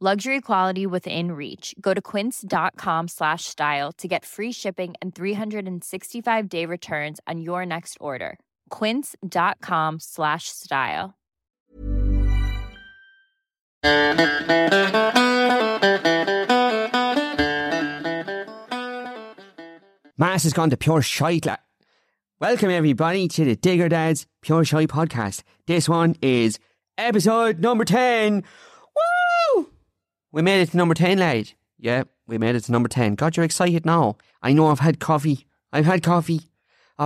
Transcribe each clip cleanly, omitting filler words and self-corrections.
Luxury quality within reach. Go to quince.com/style to get free shipping and 365-day returns on your next order. Quince.com/style. Mass has gone to pure shite. Welcome everybody to the Digger Dad's Pure Shite Podcast. This one is episode number 10. Woo! We made it to number 10, lad. Yeah, we made it to number 10. God, you're excited now. I know I've had coffee. Oh,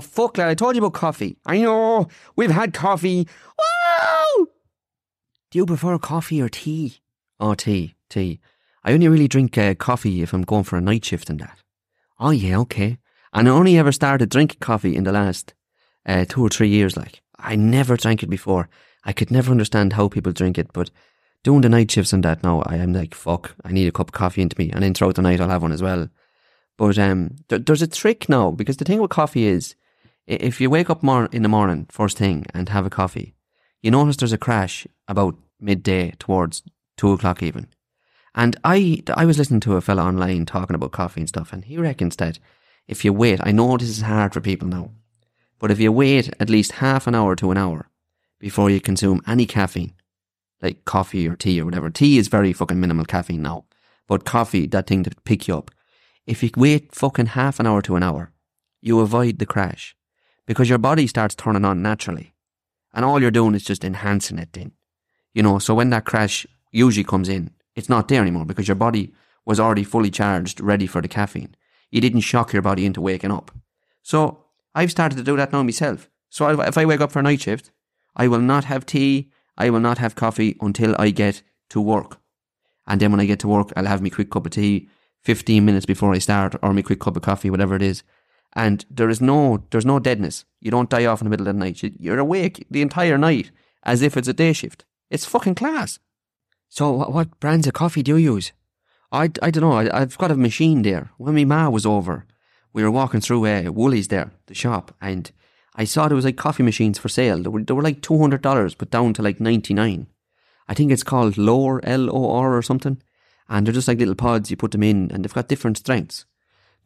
fuck, lad, I told you about coffee. I know, we've had coffee. Woo! Do you prefer coffee or tea? Oh, tea. I only really drink coffee if I'm going for a night shift and that. Oh, yeah, okay. And I only ever started drinking coffee in the last 2 or 3 years, like. I never drank it before. I could never understand how people drink it, but doing the night shifts and that now, I am like, fuck, I need a cup of coffee into me. And then throughout the night, I'll have one as well. But there's a trick now, because the thing with coffee is, if you wake up in the morning, first thing, and have a coffee, you notice there's a crash about midday towards 2 o'clock even. And I was listening to a fella online talking about coffee and stuff, and he reckons that if you wait, I know this is hard for people now, but if you wait at least half an hour to an hour before you consume any caffeine, like coffee or tea or whatever. Tea is very fucking minimal caffeine now. But coffee, that thing that pick you up. If you wait fucking half an hour to an hour, you avoid the crash. Because your body starts turning on naturally. And all you're doing is just enhancing it then. You know, so when that crash usually comes in, it's not there anymore because your body was already fully charged, ready for the caffeine. You didn't shock your body into waking up. So I've started to do that now myself. So if I wake up for a night shift, I will not have tea, I will not have coffee until I get to work. And then when I get to work, I'll have my quick cup of tea 15 minutes before I start, or my quick cup of coffee, whatever it is. And there's no deadness. You don't die off in the middle of the night. You're awake the entire night as if it's a day shift. It's fucking class. So what brands of coffee do you use? I don't know. I've got a machine there. When my ma was over, we were walking through Woolies there, the shop, and I saw there was like coffee machines for sale. They were like $200, but down to like $99. I think it's called LOR, LOR or something. And they're just like little pods. You put them in and they've got different strengths.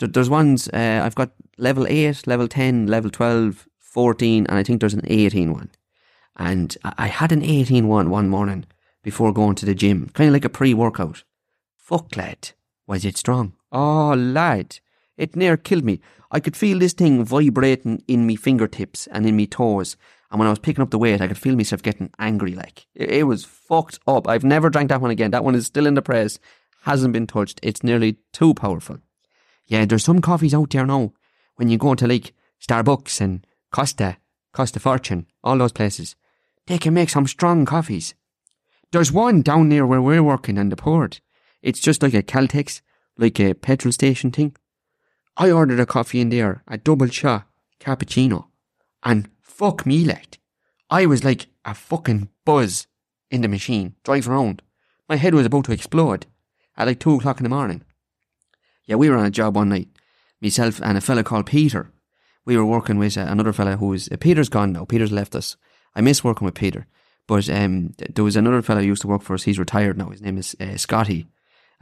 There's ones, I've got level 8, level 10, level 12, 14, and I think there's an 18 one. And I had an 18 one morning before going to the gym. Kind of like a pre-workout. Fuck, lad. Was it strong? Oh, lad. It near killed me. I could feel this thing vibrating in me fingertips and in me toes. And when I was picking up the weight, I could feel myself getting angry like. It was fucked up. I've never drank that one again. That one is still in the press. Hasn't been touched. It's nearly too powerful. Yeah, there's some coffees out there now. When you go to like Starbucks and Costa Fortune, all those places, they can make some strong coffees. There's one down near where we're working in the port. It's just like a Caltex, like a petrol station thing. I ordered a coffee in there, a double shot cappuccino, and fuck me, lad. I was like a fucking buzz in the machine, driving around. My head was about to explode at like 2 o'clock in the morning. Yeah, we were on a job one night. myself and a fella called Peter. We were working with another fella who was... Peter's gone now. Peter's left us. I miss working with Peter. But there was another fella who used to work for us. He's retired now. His name is Scotty.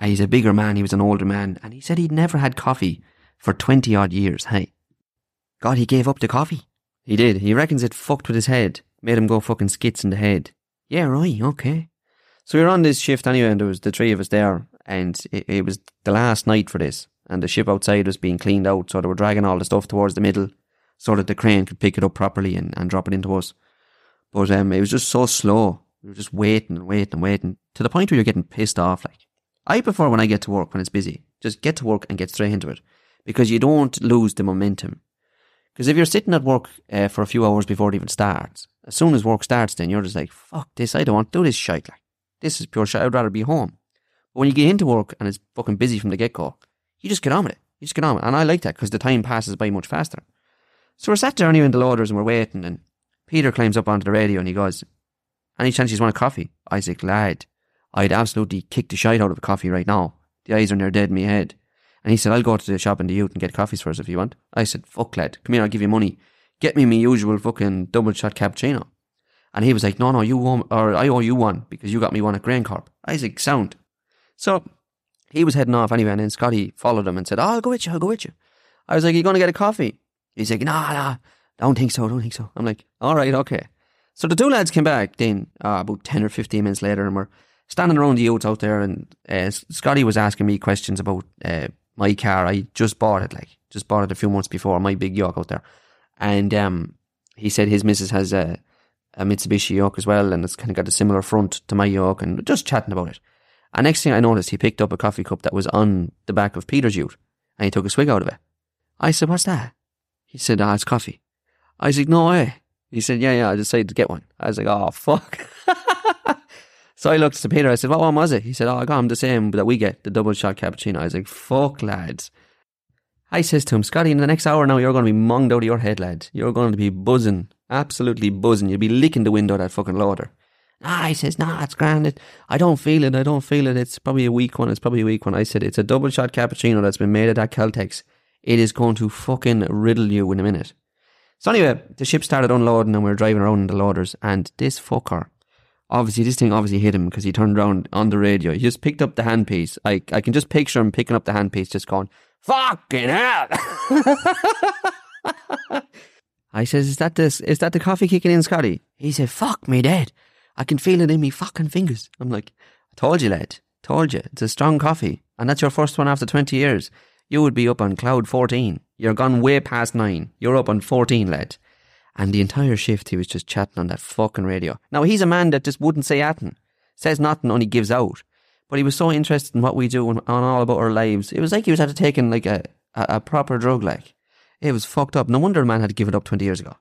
He's a bigger man. He was an older man. And he said he'd never had coffee for 20-odd years. Hey. God, he gave up the coffee. He did. He reckons it fucked with his head. Made him go fucking skits in the head. Yeah, right. Okay. So we were on this shift anyway, and there was the three of us there. And it was the last night for this. And the ship outside was being cleaned out, so they were dragging all the stuff towards the middle so that the crane could pick it up properly and drop it into us. But it was just so slow. We were just waiting and waiting and waiting to the point where you're getting pissed off. Like, I prefer when I get to work, when it's busy, just get to work and get straight into it, because you don't lose the momentum. Because if you're sitting at work for a few hours before it even starts, as soon as work starts then you're just like, fuck this, I don't want to do this shite. Like, this is pure shite, I'd rather be home. But when you get into work and it's fucking busy from the get-go, you just get on with it. You just get on with it. And I like that, because the time passes by much faster. So we're sat there anyway in the loaders and we're waiting, and Peter climbs up onto the radio and he goes, any chance you want a coffee? I said, lad, I'd absolutely kick the shite out of a coffee right now. The eyes are near dead in my head. And he said, I'll go to the shop in the youth and get coffees for us if you want. I said, fuck lad, come here, I'll give you money. Get me my usual fucking double shot cappuccino. And he was like, no, you owe me, or I owe you one, because you got me one at GrainCorp. I said, sound. So he was heading off anyway, and then Scotty followed him and said, oh, I'll go with you. I was like, are you going to get a coffee? He's like, nah, don't think so. I'm like, all right, okay. So the two lads came back then about 10 or 15 minutes later, and we're standing around the youths out there, and Scotty was asking me questions about my car. I just bought it, a few months before, my big yoke out there. And he said his missus has a Mitsubishi yoke as well, and it's kind of got a similar front to my yoke, and just chatting about it. And next thing I noticed, he picked up a coffee cup that was on the back of Peter's ute, and he took a swig out of it. I said, what's that? He said, it's coffee. I said, no way. He said, yeah, I decided to get one. I was like, oh, fuck. So I looked to Peter, I said, what one was it? He said, I got him the same that we get, the double shot cappuccino. I was like, fuck, lads. I says to him, Scotty, in the next hour now, you're going to be monged out of your head, lad. You're going to be buzzing, absolutely buzzing. You'll be licking the window of that fucking loader. He says, it's grand. I don't feel it. It's probably a weak one. I said, it's a double shot cappuccino that's been made at that Caltex. It is going to fucking riddle you in a minute. So anyway, the ship started unloading and we were driving around in the loaders, and this fucker, this thing hit him, because he turned around on the radio. He just picked up the handpiece. I can just picture him picking up the handpiece, just going, fucking hell. I says, is that the coffee kicking in, Scotty? He said, fuck me dead. I can feel it in me fucking fingers. I'm like, I told you, lad. Told you. It's a strong coffee. And that's your first one after 20 years. You would be up on cloud 14. You're gone way past 9. You're up on 14, lad. And the entire shift, he was just chatting on that fucking radio. Now, he's a man that just wouldn't say nothing. Says nothing, only gives out. But he was so interested in what we do and all about our lives. It was like he was had to take in like a proper drug, like. It was fucked up. No wonder a man had to give it up 20 years ago.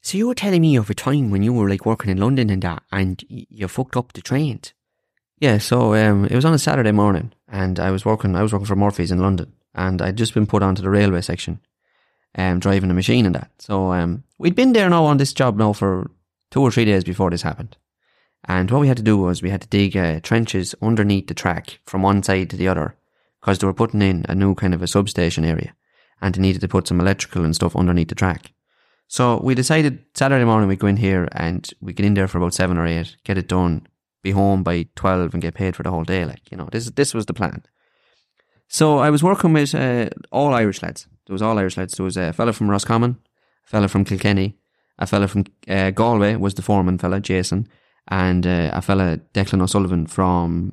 So you were telling me of a time when you were like working in London and that, and you fucked up the train. Yeah, so it was on a Saturday morning, and I was working for Morphe's in London, and I'd just been put onto the railway section, driving a machine and that. So we'd been there now on this job now for 2 or 3 days before this happened, and what we had to do was we had to dig trenches underneath the track from one side to the other, because they were putting in a new kind of a substation area, and they needed to put some electrical and stuff underneath the track. So we decided Saturday morning we'd go in here, and we'd get in there for about 7 or 8, get it done, be home by 12 and get paid for the whole day. Like, you know, this was the plan. So I was working with all Irish lads. There was a fella from Roscommon, a fella from Kilkenny, a fella from Galway was the foreman fella, Jason, and a fella, Declan O'Sullivan from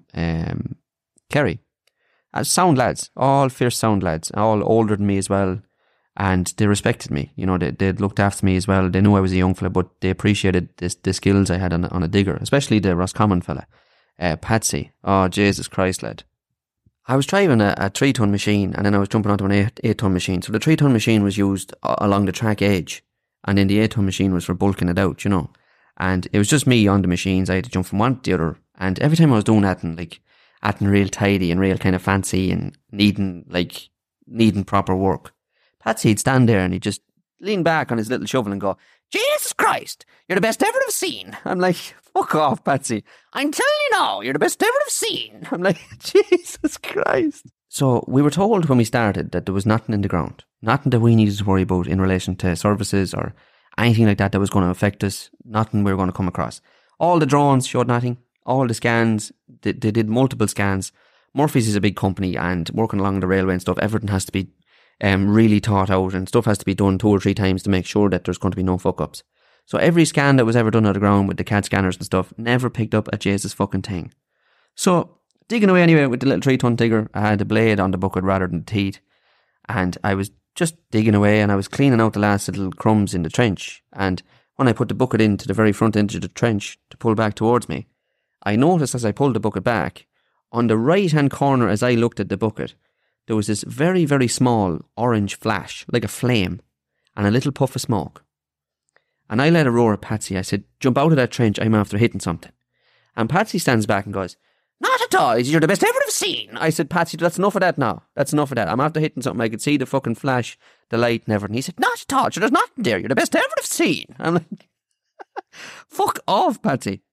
Kerry. Sound lads, all fierce sound lads, all older than me as well. And they respected me, you know, they looked after me as well. They knew I was a young fella, but they appreciated the skills I had on a digger, especially the Roscommon fella, Patsy. Oh, Jesus Christ, lad. I was driving a 3-ton machine, and then I was jumping onto an 8-ton machine. So the 3-ton machine was used along the track edge, and then the 8-ton machine was for bulking it out, you know. And it was just me on the machines. I had to jump from one to the other. And every time I was doing that, and like, acting real tidy and real kind of fancy and needing proper work, Patsy would stand there and he'd just lean back on his little shovel and go, Jesus Christ, you're the best ever I've seen. I'm like, fuck off, Patsy. I'm telling you now, you're the best ever I've seen. I'm like, Jesus Christ. So we were told when we started that there was nothing in the ground, nothing that we needed to worry about in relation to services or anything like that that was going to affect us, nothing we were going to come across. All the drones showed nothing. All the scans, they did multiple scans. Morphe's is a big company, and working along the railway and stuff, everything has to be really thought out, and stuff has to be done 2 or 3 times to make sure that there's going to be no fuck-ups. So every scan that was ever done on the ground with the CAD scanners and stuff never picked up a Jesus fucking thing. So digging away anyway with the little 3-ton digger, I had the blade on the bucket rather than the teeth, and I was just digging away, and I was cleaning out the last little crumbs in the trench. And when I put the bucket into the very front edge of the trench to pull back towards me, I noticed as I pulled the bucket back, on the right-hand corner as I looked at the bucket, there was this very, very small orange flash, like a flame, and a little puff of smoke. And I let a roar at Patsy. I said, jump out of that trench, I'm after hitting something. And Patsy stands back and goes, not at all, you're the best ever I've seen. I said, Patsy, that's enough of that now. That's enough of that. I'm after hitting something. I could see the fucking flash, the light and everything. He said, not at all, there's nothing there. You're the best ever I've seen. I'm like, fuck off, Patsy.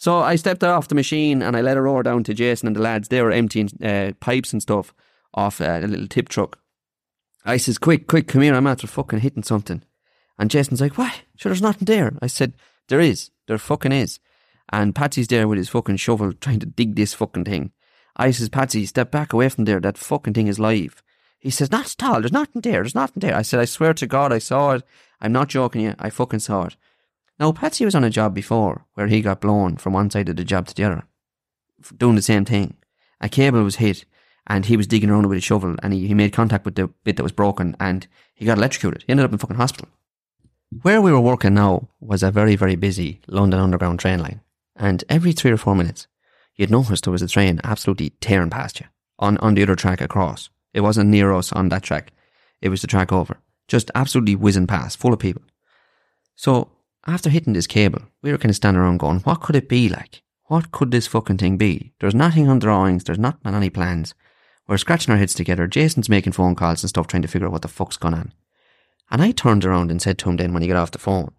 So I stepped off the machine and I let a roar down to Jason and the lads. They were emptying pipes and stuff off a little tip truck. I says, quick, come here, I'm after fucking hitting something. And Jason's like, what? Sure, there's nothing there. I said, there is. There fucking is. And Patsy's there with his fucking shovel trying to dig this fucking thing. I says, Patsy, step back away from there. That fucking thing is live. He says, not at all. There's nothing there. There's nothing there. I said, I swear to God, I saw it. I'm not joking you. I fucking saw it. Now, Patsy was on a job before where he got blown from one side of the job to the other, doing the same thing. A cable was hit and he was digging around with a shovel and he made contact with the bit that was broken and he got electrocuted. He ended up in fucking hospital. Where we were working now was a very, very busy London Underground train line, and every 3 or 4 minutes you'd notice there was a train absolutely tearing past you on the other track across. It wasn't near us on that track. It was the track over. Just absolutely whizzing past, full of people. So after hitting this cable, we were kind of standing around going, what could it be like? What could this fucking thing be? There's nothing on drawings, there's not on any plans. We're scratching our heads together, Jason's making phone calls and stuff trying to figure out what the fuck's going on. And I turned around and said to him then when he got off the phone,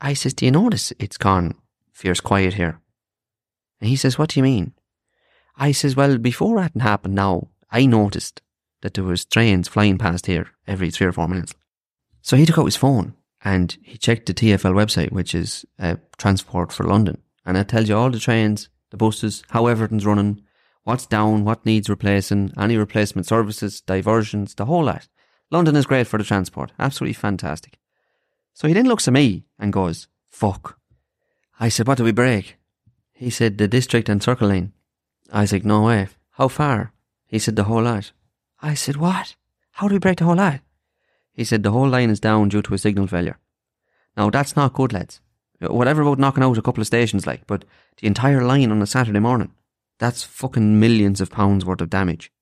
I says, do you notice it's gone fierce quiet here? And he says, what do you mean? I says, well, before that happened now, I noticed that there was trains flying past here every 3 or 4 minutes. So he took out his phone and he checked the TfL website, which is Transport for London. And it tells you all the trains, the buses, how everything's running, what's down, what needs replacing, any replacement services, diversions, the whole lot. London is great for the transport. Absolutely fantastic. So he then looks at me and goes, fuck. I said, what do we break? He said, the District and Circle Line. I said, no way. How far? He said, the whole lot. I said, what? How do we break the whole lot? He said, the whole line is down due to a signal failure. Now, that's not good, lads. Whatever about knocking out a couple of stations, like, but the entire line on a Saturday morning, that's fucking millions of pounds worth of damage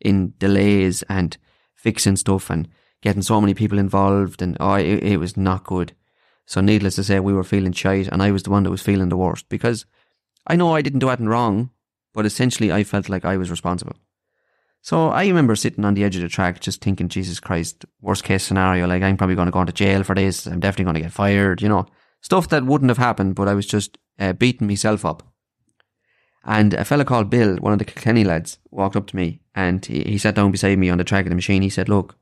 in delays and fixing stuff and getting so many people involved, and it was not good. So needless to say, we were feeling shite, and I was the one that was feeling the worst, because I know I didn't do anything wrong, but essentially I felt like I was responsible. So I remember sitting on the edge of the track just thinking, Jesus Christ, worst case scenario, like I'm probably going to go into jail for this, I'm definitely going to get fired, you know. Stuff that wouldn't have happened, but I was just beating myself up. And a fella called Bill, one of the Kilkenny lads, walked up to me and he sat down beside me on the track of the machine. He said, look,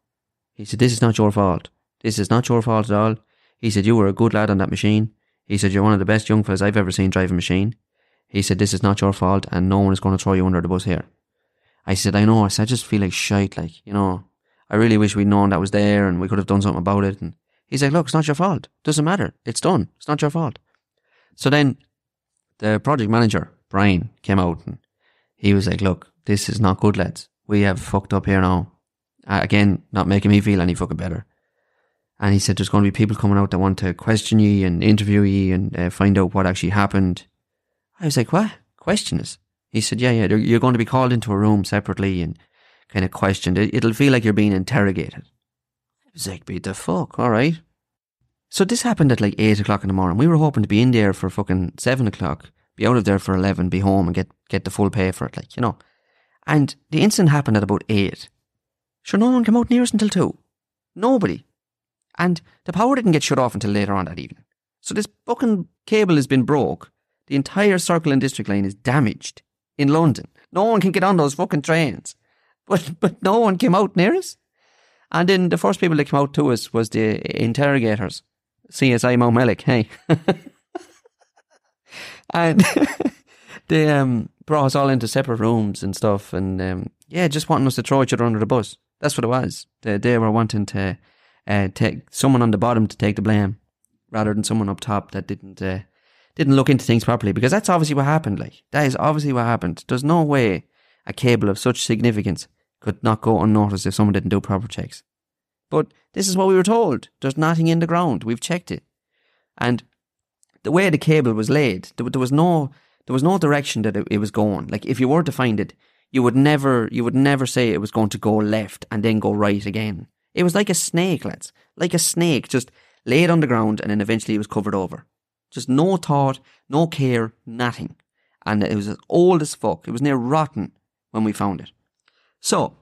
he said, this is not your fault. This is not your fault at all. He said, you were a good lad on that machine. He said, you're one of the best young fellas I've ever seen drive a machine. He said, this is not your fault and no one is going to throw you under the bus here. I said, I know. I said, I just feel like shite, like, you know, I really wish we'd known that was there and we could have done something about it. And he's like, look, it's not your fault. Doesn't matter. It's done. It's not your fault. So then the project manager, Brian, came out and he was like, look, this is not good, lads. We have fucked up here now. Again, not making me feel any fucking better. And he said, there's going to be people coming out that want to question ye and interview ye and find out what actually happened. I was like, what? Question us? He said, yeah, you're going to be called into a room separately and kind of questioned. It'll feel like you're being interrogated. I was like, be the fuck, all right. So this happened at like 8 o'clock in the morning. We were hoping to be in there for fucking 7 o'clock, be out of there for 11, be home and get the full pay for it, like, you know. And the incident happened at about 8. Sure, no one came out near us until 2. Nobody. And the power didn't get shut off until later on that evening. So this fucking cable has been broke. The entire Circle and District Line is damaged in London. No one can get on those fucking trains. But no one came out near us. And then the first people that came out to us was the interrogators. CSI Mount Mellick, hey. And they brought us all into separate rooms and stuff. And just wanting us to throw each other under the bus. That's what it was. They were wanting to take someone on the bottom to take the blame, rather than someone up top that didn't look into things properly. Because that's obviously what happened. Like, that is obviously what happened. There's no way a cable of such significance could not go unnoticed if someone didn't do proper checks. But this is what we were told. There's nothing in the ground. We've checked it. And the way the cable was laid, there was no direction that it was going. Like, if you were to find it, you would never say it was going to go left and then go right again. It was like a snake, lads. Like a snake, just laid on the ground, and then eventually it was covered over. Just no thought, no care, nothing. And it was as old as fuck. It was near rotten when we found it. So,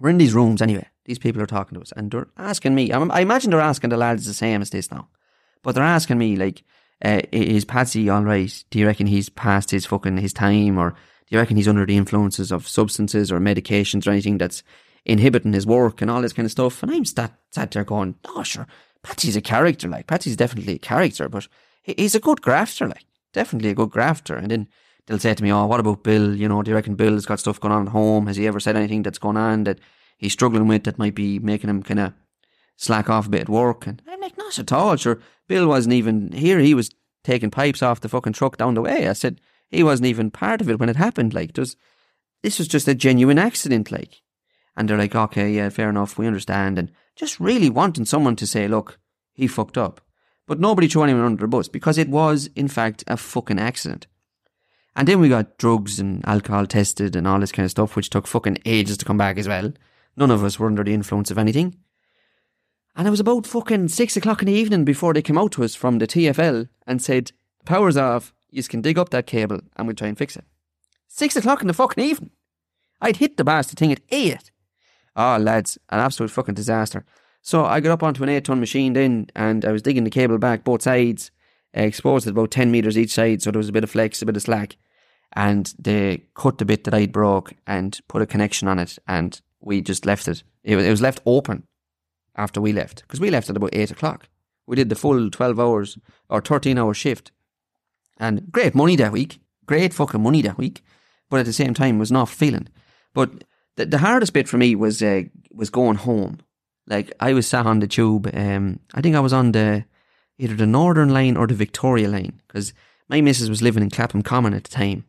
we're in these rooms anyway. These people are talking to us, and they're asking me. I imagine they're asking the lads the same as this now. But they're asking me, like, is Patsy all right? Do you reckon he's past his time? Or do you reckon he's under the influences of substances or medications or anything that's inhibiting his work and all this kind of stuff? And I'm sat there going, oh, sure, Patsy's a character, like, Patsy's definitely a character, but he's a good grafter, like, definitely a good grafter. And then they'll say to me, oh, what about Bill? You know, do you reckon Bill's got stuff going on at home? Has he ever said anything that's going on that he's struggling with that might be making him kind of slack off a bit at work? And I'm like, not at all, sure, Bill wasn't even here. He was taking pipes off the fucking truck down the way. I said, he wasn't even part of it when it happened, like, this was just a genuine accident, like. And they're like, okay, yeah, fair enough, we understand. And just really wanting someone to say, look, he fucked up. But nobody threw anyone under the bus, because it was, in fact, a fucking accident. And then we got drugs and alcohol tested and all this kind of stuff, which took fucking ages to come back as well. None of us were under the influence of anything. And it was about fucking 6 o'clock in the evening before they came out to us from the TfL and said, power's off, you can dig up that cable and we'll try and fix it. 6 o'clock in the fucking evening. I'd hit the bastard thing at 8. Oh, lads, an absolute fucking disaster. So I got up onto an 8-ton machine then, and I was digging the cable back both sides, exposed at about 10 metres each side, so there was a bit of flex, a bit of slack. And they cut the bit that I'd broke and put a connection on it, and we just left it. It was left open after we left, because we left at about 8 o'clock. We did the full 12 hours, or 13-hour shift. And great money that week. Great fucking money that week. But at the same time, it was an awful feeling. But the hardest bit for me was going home. Like, I was sat on the tube. I think I was on either the Northern Line or the Victoria Line, because my missus was living in Clapham Common at the time,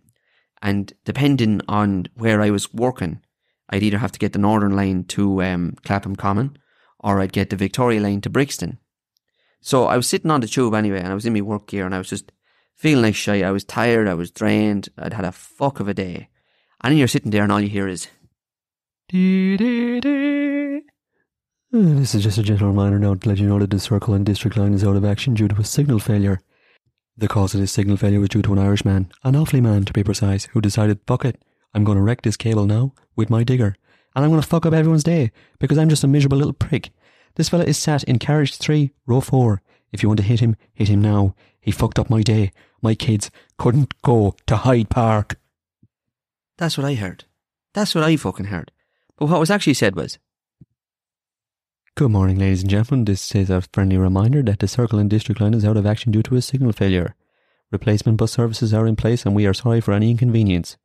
and depending on where I was working, I'd either have to get the Northern Line to Clapham Common, or I'd get the Victoria Line to Brixton. So I was sitting on the tube anyway, and I was in my work gear, and I was just feeling like shite. I was tired, I was drained, I'd had a fuck of a day. And then you're sitting there and all you hear is, this is just a gentle reminder now to let you know that the Circle and District Line is out of action due to a signal failure. The cause of this signal failure was due to an Irishman, an awfully man to be precise, who decided, fuck it, I'm going to wreck this cable now with my digger, and I'm going to fuck up everyone's day, because I'm just a miserable little prick. This fella is sat in carriage 3, row 4. If you want to hit him now. He fucked up my day. My kids couldn't go to Hyde Park. That's what I heard. That's what I fucking heard. But what was actually said was, good morning, ladies and gentlemen. This is a friendly reminder that the Circle and District Line is out of action due to a signal failure. Replacement bus services are in place, and we are sorry for any inconvenience.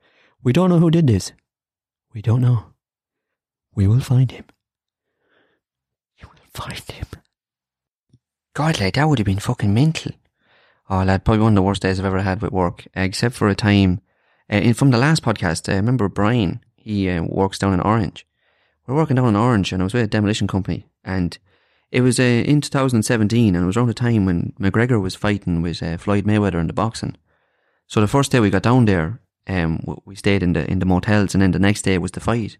We don't know who did this. We don't know. We will find him. You will find him. God, lad, that would have been fucking mental. Oh, lad, probably one of the worst days I've ever had with work, except for a time from the last podcast. I remember Brian. He works down in Orange. We're working down in Orange, and I was with a demolition company. And it was in 2017, and it was around the time when McGregor was fighting with Floyd Mayweather in the boxing. So the first day we got down there, we stayed in the motels, and then the next day was the fight.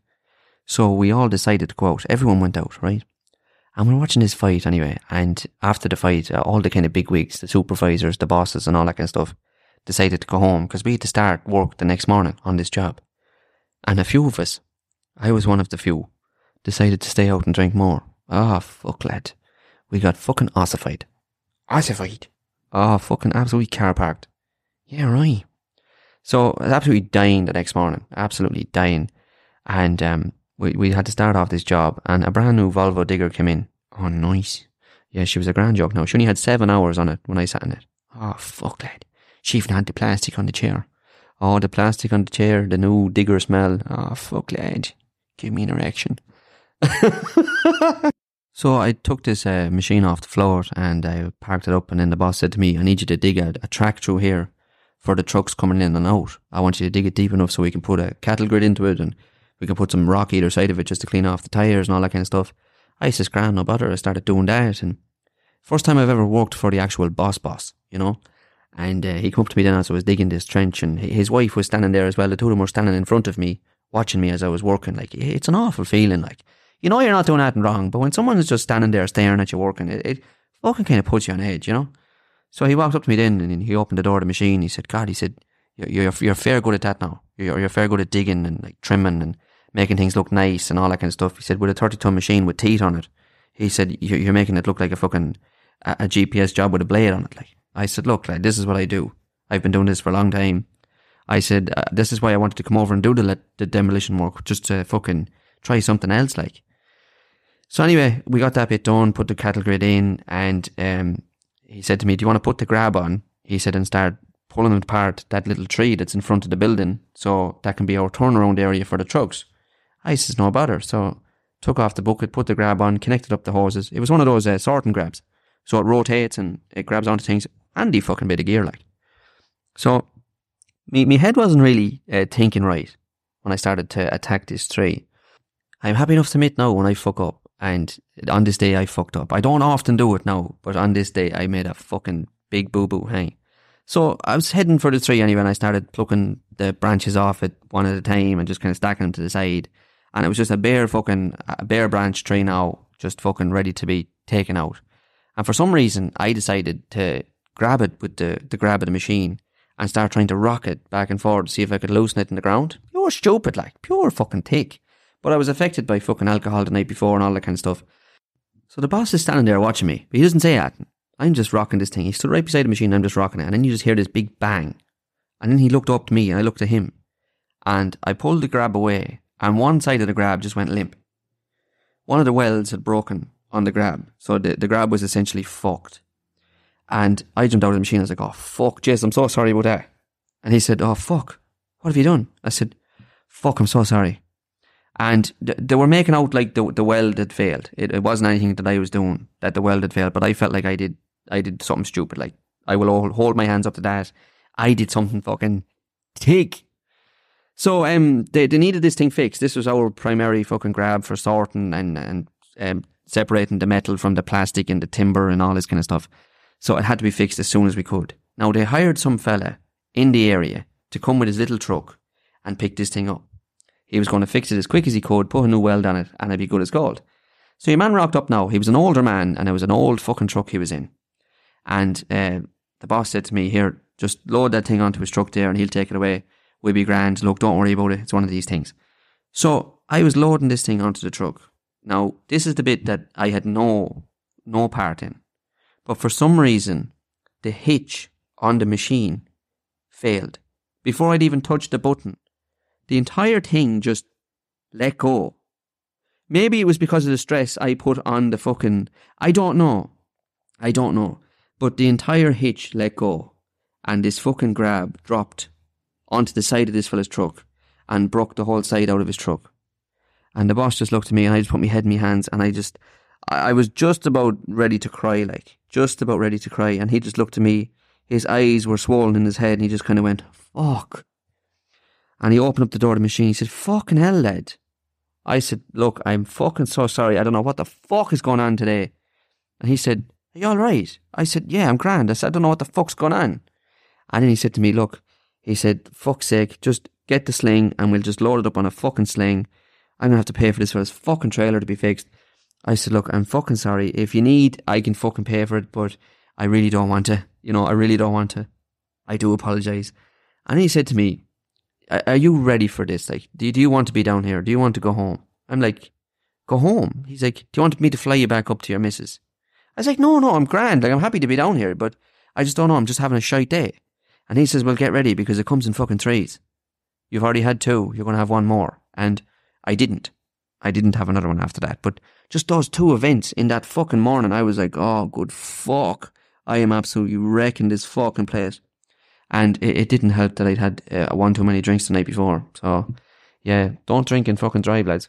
So we all decided to go out. Everyone went out, right? And we were watching this fight anyway. And after the fight, all the kind of bigwigs, the supervisors, the bosses, and all that kind of stuff, decided to go home, because we had to start work the next morning on this job. And a few of us, I was one of the few, decided to stay out and drink more. Ah, fuck, lad. We got fucking ossified. Ossified? Oh, fucking absolutely car parked. Yeah, right. So I was absolutely dying the next morning. Absolutely dying. And we had to start off this job, and a brand new Volvo digger came in. Oh, nice. Yeah, she was a grand joke now. She only had 7 hours on it when I sat in it. Oh, fuck that. She even had the plastic on the chair. Oh, the plastic on the chair, the new digger smell. Oh, fuck lad. Give me an erection. So I took this machine off the floor and I parked it up, and then the boss said to me, I need you to dig a track through here for the trucks coming in and out. I want you to dig it deep enough so we can put a cattle grid into it and we can put some rock either side of it just to clean off the tyres and all that kind of stuff. I says, grand, no bother. I started doing that, and first time I've ever worked for the actual boss, you know. And he came up to me then as I was digging this trench, and his wife was standing there as well. The two of them were standing in front of me, watching me as I was working. Like, it's an awful feeling, like. You know you're not doing anything wrong, but when someone is just standing there staring at you working, it fucking kind of puts you on edge, you know? So he walked up to me then, and he opened the door of the machine. He said, God, he said, you're fair good at that now. You're fair good at digging and like trimming and making things look nice and all that kind of stuff. He said, with a 30-ton machine with teeth on it, he said, you're making it look like a fucking a GPS job with a blade on it, like. I said, look, lad, this is what I do. I've been doing this for a long time. I said, this is why I wanted to come over and do the demolition work, just to fucking try something else, like. So anyway, we got that bit done, put the cattle grid in, and he said to me, do you want to put the grab on? He said, and start pulling apart that little tree that's in front of the building, so that can be our turnaround area for the trucks. I says, no bother. So took off the bucket, put the grab on, connected up the hoses. It was one of those sorting grabs. So it rotates and it grabs onto things. Andy fucking bit of gear, like. So me head wasn't really thinking right when I started to attack this tree. I'm happy enough to admit now when I fuck up, and on this day I fucked up. I don't often do it now, but on this day I made a fucking big boo-boo hang. So I was heading for the tree anyway, and I started plucking the branches off it one at a time and just kind of stacking them to the side. And it was just a bare branch tree now, just fucking ready to be taken out. And for some reason I decided to grab it with the grab of the machine and start trying to rock it back and forth to see if I could loosen it in the ground. Pure stupid, like. Pure fucking tick. But I was affected by fucking alcohol the night before and all that kind of stuff. So the boss is standing there watching me, but he doesn't say anything. I'm just rocking this thing. He stood right beside the machine and I'm just rocking it. And then you just hear this big bang. And then he looked up to me and I looked at him. And I pulled the grab away, and one side of the grab just went limp. One of the welds had broken on the grab. So the grab was essentially fucked. And I jumped out of the machine. I was like, oh, fuck, Jason, I'm so sorry about that. And he said, oh, fuck, what have you done? I said, fuck, I'm so sorry. And they were making out like the weld had failed. It wasn't anything that I was doing, that the weld had failed, but I felt like I did something stupid. Like, I will hold my hands up to that. I did something fucking thick. So they needed this thing fixed. This was our primary fucking grab for sorting and separating the metal from the plastic and the timber and all this kind of stuff. So it had to be fixed as soon as we could. Now, they hired some fella in the area to come with his little truck and pick this thing up. He was going to fix it as quick as he could, put a new weld on it, and it'd be good as gold. So your man rocked up now. He was an older man, and it was an old fucking truck he was in. And the boss said to me, here, just load that thing onto his truck there, and he'll take it away. We'll be grand. Look, don't worry about it. It's one of these things. So I was loading this thing onto the truck. Now, this is the bit that I had no part in. But for some reason, the hitch on the machine failed. Before I'd even touched the button, the entire thing just let go. Maybe it was because of the stress I put on the fucking... I don't know. But the entire hitch let go. And this fucking grab dropped onto the side of this fella's truck and broke the whole side out of his truck. And the boss just looked at me, and I just put my head in my hands, and I was just about ready to cry, like. Just about ready to cry. And he just looked at me. His eyes were swollen in his head, and he just kind of went, fuck. And he opened up the door of the machine. He said, fucking hell, lad. I said, look, I'm fucking so sorry. I don't know what the fuck is going on today. And he said, are you all right? I said, yeah, I'm grand. I said, I don't know what the fuck's going on. And then he said to me, look, he said, fuck's sake, just get the sling and we'll just load it up on a fucking sling. I'm going to have to pay for this for his fucking trailer to be fixed. I said, look, I'm fucking sorry. If you need, I can fucking pay for it, but I really don't want to. You know, I really don't want to. I do apologise. And he said to me, are you ready for this? Like, do you want to be down here? Do you want to go home? I'm like, go home? He's like, do you want me to fly you back up to your missus? I was like, no, I'm grand. Like, I'm happy to be down here, but I just don't know. I'm just having a shite day. And he says, well, get ready because it comes in fucking threes. You've already had two. You're going to have one more. And I didn't. I didn't have another one after that. But just those two events in that fucking morning, I was like, oh, good fuck. I am absolutely wrecking this fucking place. And it didn't help that I'd had one too many drinks the night before. So, yeah, don't drink and fucking drive, lads.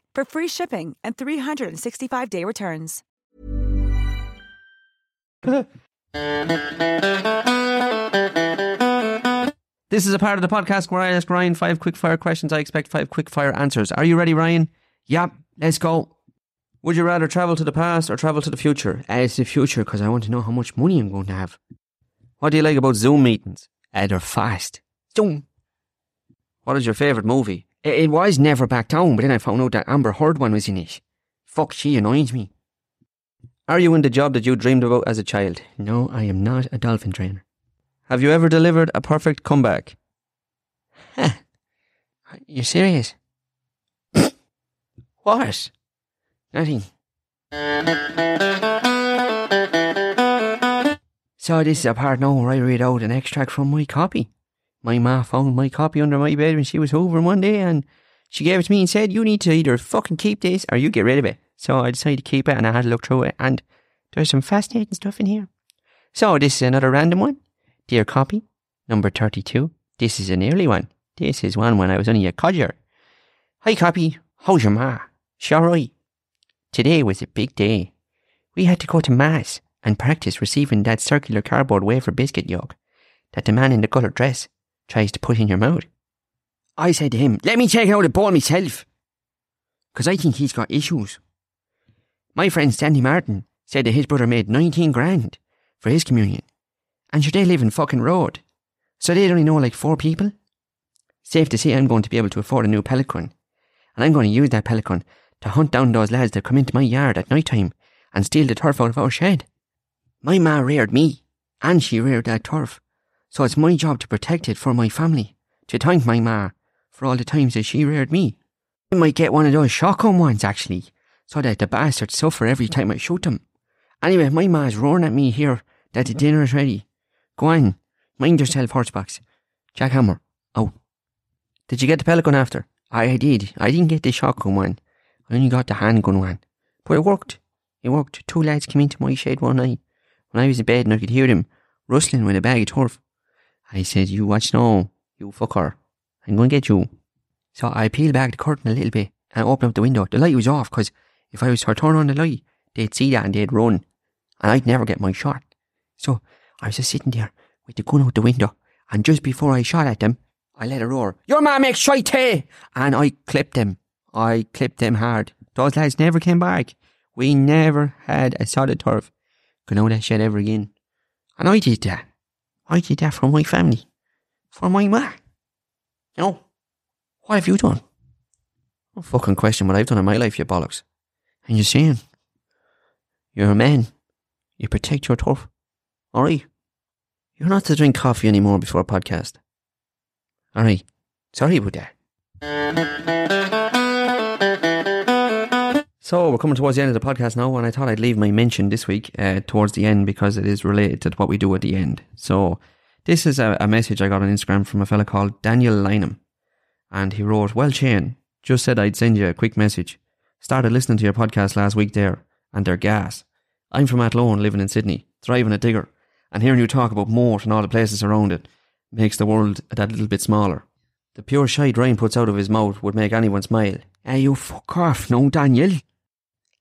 for free shipping and 365-day returns. This is a part of the podcast where I ask Ryan 5 quick-fire questions. I expect 5 quick-fire answers. Are you ready, Ryan? Yep, let's go. Would you rather travel to the past or travel to the future? It's the future because I want to know how much money I'm going to have. What do you like about Zoom meetings? They're fast. Zoom. What is your favourite movie? It was Never Back Down, but then I found out that Amber Heard one was in it. Fuck, she annoys me. Are you in the job that you dreamed about as a child? No, I am not a dolphin trainer. Have you ever delivered a perfect comeback? Huh. You're serious? What? Nothing. So this is a part now where I read out an extract from my copy. My ma found my copy under my bed when she was hoovering one day and she gave it to me and said, you need to either fucking keep this or you get rid of it. So I decided to keep it and I had a look through it and there's some fascinating stuff in here. So this is another random one. Dear copy, number 32. This is an early one. This is one when I was only a codger. Hi copy, how's your ma? She alright? Today was a big day. We had to go to mass and practice receiving that circular cardboard wafer biscuit yolk that the man in the coloured dress tries to put in your mouth. I said to him, let me check out the ball myself, because I think he's got issues. My friend Sandy Martin said that his brother made 19 grand for his communion, and sure they live in fucking road, so they only know like 4 people. Safe to say I'm going to be able to afford a new pelican, and I'm going to use that pelican to hunt down those lads that come into my yard at night time and steal the turf out of our shed. My ma reared me, and she reared that turf, so it's my job to protect it for my family, to thank my ma for all the times that she reared me. I might get one of those shotgun ones, actually, so that the bastards suffer every time I shoot them. Anyway, my ma's roaring at me here that the dinner is ready. Go on, mind yourself, horsebox. Jackhammer, out. Did you get the pelican after? I did. I didn't get the shotgun one. I only got the handgun one. But it worked. It worked. 2 lads came into my shed one night when I was in bed and I could hear them rustling with a bag of turf. I said, you watch now, you fucker. I'm going to get you. So I peeled back the curtain a little bit and opened up the window. The light was off because if I was to turn on the light, they'd see that and they'd run. And I'd never get my shot. So I was just sitting there with the gun out the window. And just before I shot at them, I let a roar. Your man makes shite! And I clipped them. I clipped them hard. Those lads never came back. We never had a solid turf. Could know that shit ever again. And I did that. I did that for my family. For my ma. No. What have you done? Don't fucking question what I've done in my life, you bollocks. And you're saying, you're a man. You protect your turf. Alright. You're not to drink coffee anymore before a podcast. Alright. Sorry about that. So we're coming towards the end of the podcast now, and I thought I'd leave my mention this week towards the end because it is related to what we do at the end. So this is a message I got on Instagram from a fella called Daniel Lynham, and he wrote, well Shane, just said I'd send you a quick message. Started listening to your podcast last week there and they're gas. I'm from Athlone, living in Sydney, thriving at Digger, and hearing you talk about Mort and all the places around it makes the world that little bit smaller. The pure shite Ryan puts out of his mouth would make anyone smile. Hey, you fuck off, no, Daniel.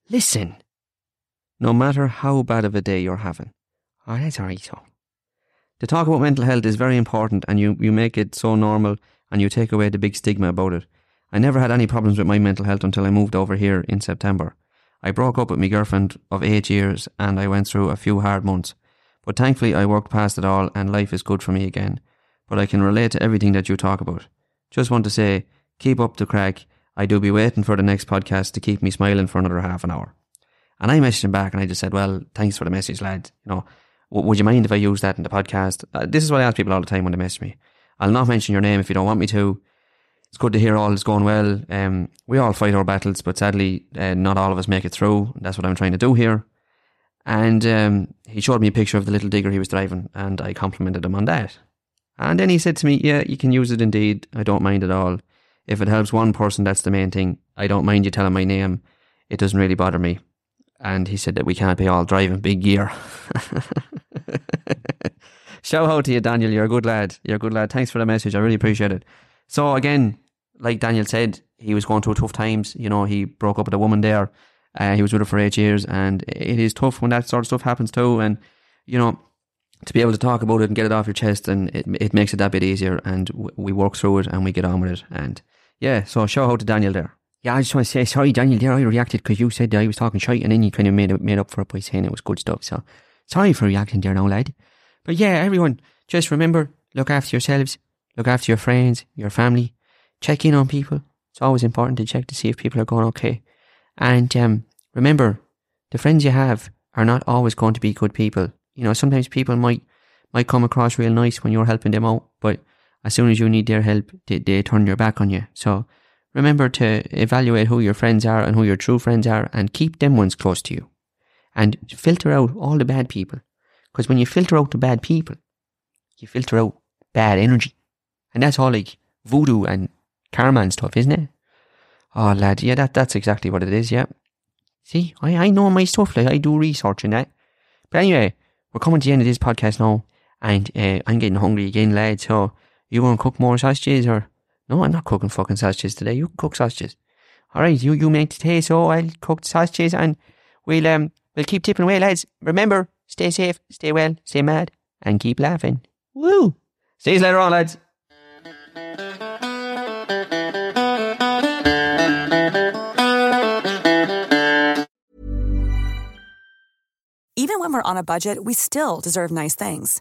Listen. No matter how bad of a day you're having. Oh, that's alright, so. To talk about mental health is very important, and you make it so normal, and you take away the big stigma about it. I never had any problems with my mental health until I moved over here in September. I broke up with my girlfriend of 8 years, and I went through a few hard months. But thankfully I worked past it all, and life is good for me again. But I can relate to everything that you talk about. Just want to say, keep up the crack. I do be waiting for the next podcast to keep me smiling for another half an hour. And I messaged him back and I just said, well, thanks for the message, lad. You know, would you mind if I use that in the podcast? This is what I ask people all the time when they message me. I'll not mention your name if you don't want me to. It's good to hear all is going well. We all fight our battles, but sadly, not all of us make it through. That's what I'm trying to do here. And he showed me a picture of the little digger he was driving, and I complimented him on that. And then he said to me, yeah, you can use it indeed. I don't mind at all. If it helps one person, that's the main thing. I don't mind you telling my name. It doesn't really bother me. And he said that we can't be all driving big gear. Shout out to you, Daniel. You're a good lad. You're a good lad. Thanks for the message. I really appreciate it. So again, like Daniel said, he was going through tough times. You know, he broke up with a woman there. He was with her for 8 years, and it is tough when that sort of stuff happens too. And, you know, to be able to talk about it and get it off your chest, and it makes it that bit easier, and we work through it and we get on with it. And yeah, so shout out to Daniel there. Yeah, I just want to say, sorry, Daniel, there I reacted because you said that I was talking shite, and then you kind of made up for it by saying it was good stuff. So sorry for reacting there now, lad. But yeah, everyone, just remember, look after yourselves, look after your friends, your family, check in on people. It's always important to check to see if people are going okay. And remember, the friends you have are not always going to be good people. You know, sometimes people might come across real nice when you're helping them out, but as soon as you need their help, they turn their back on you. So remember to evaluate who your friends are and who your true friends are, and keep them ones close to you. And filter out all the bad people. Because when you filter out the bad people, you filter out bad energy. And that's all like voodoo and karma and stuff, isn't it? Oh, lad, yeah, that's exactly what it is, yeah. See, I know my stuff, like I do research and that. But anyway, we're coming to the end of this podcast now, and I'm getting hungry again, lad, so you want to cook more sausages or... No, I'm not cooking fucking sausages today. You can cook sausages. Alright, you make the taste, so I'll cook the sausages, and we'll keep tipping away, lads. Remember, stay safe, stay well, stay mad, and keep laughing. Woo! See you later on, lads. Even when we're on a budget, we still deserve nice things.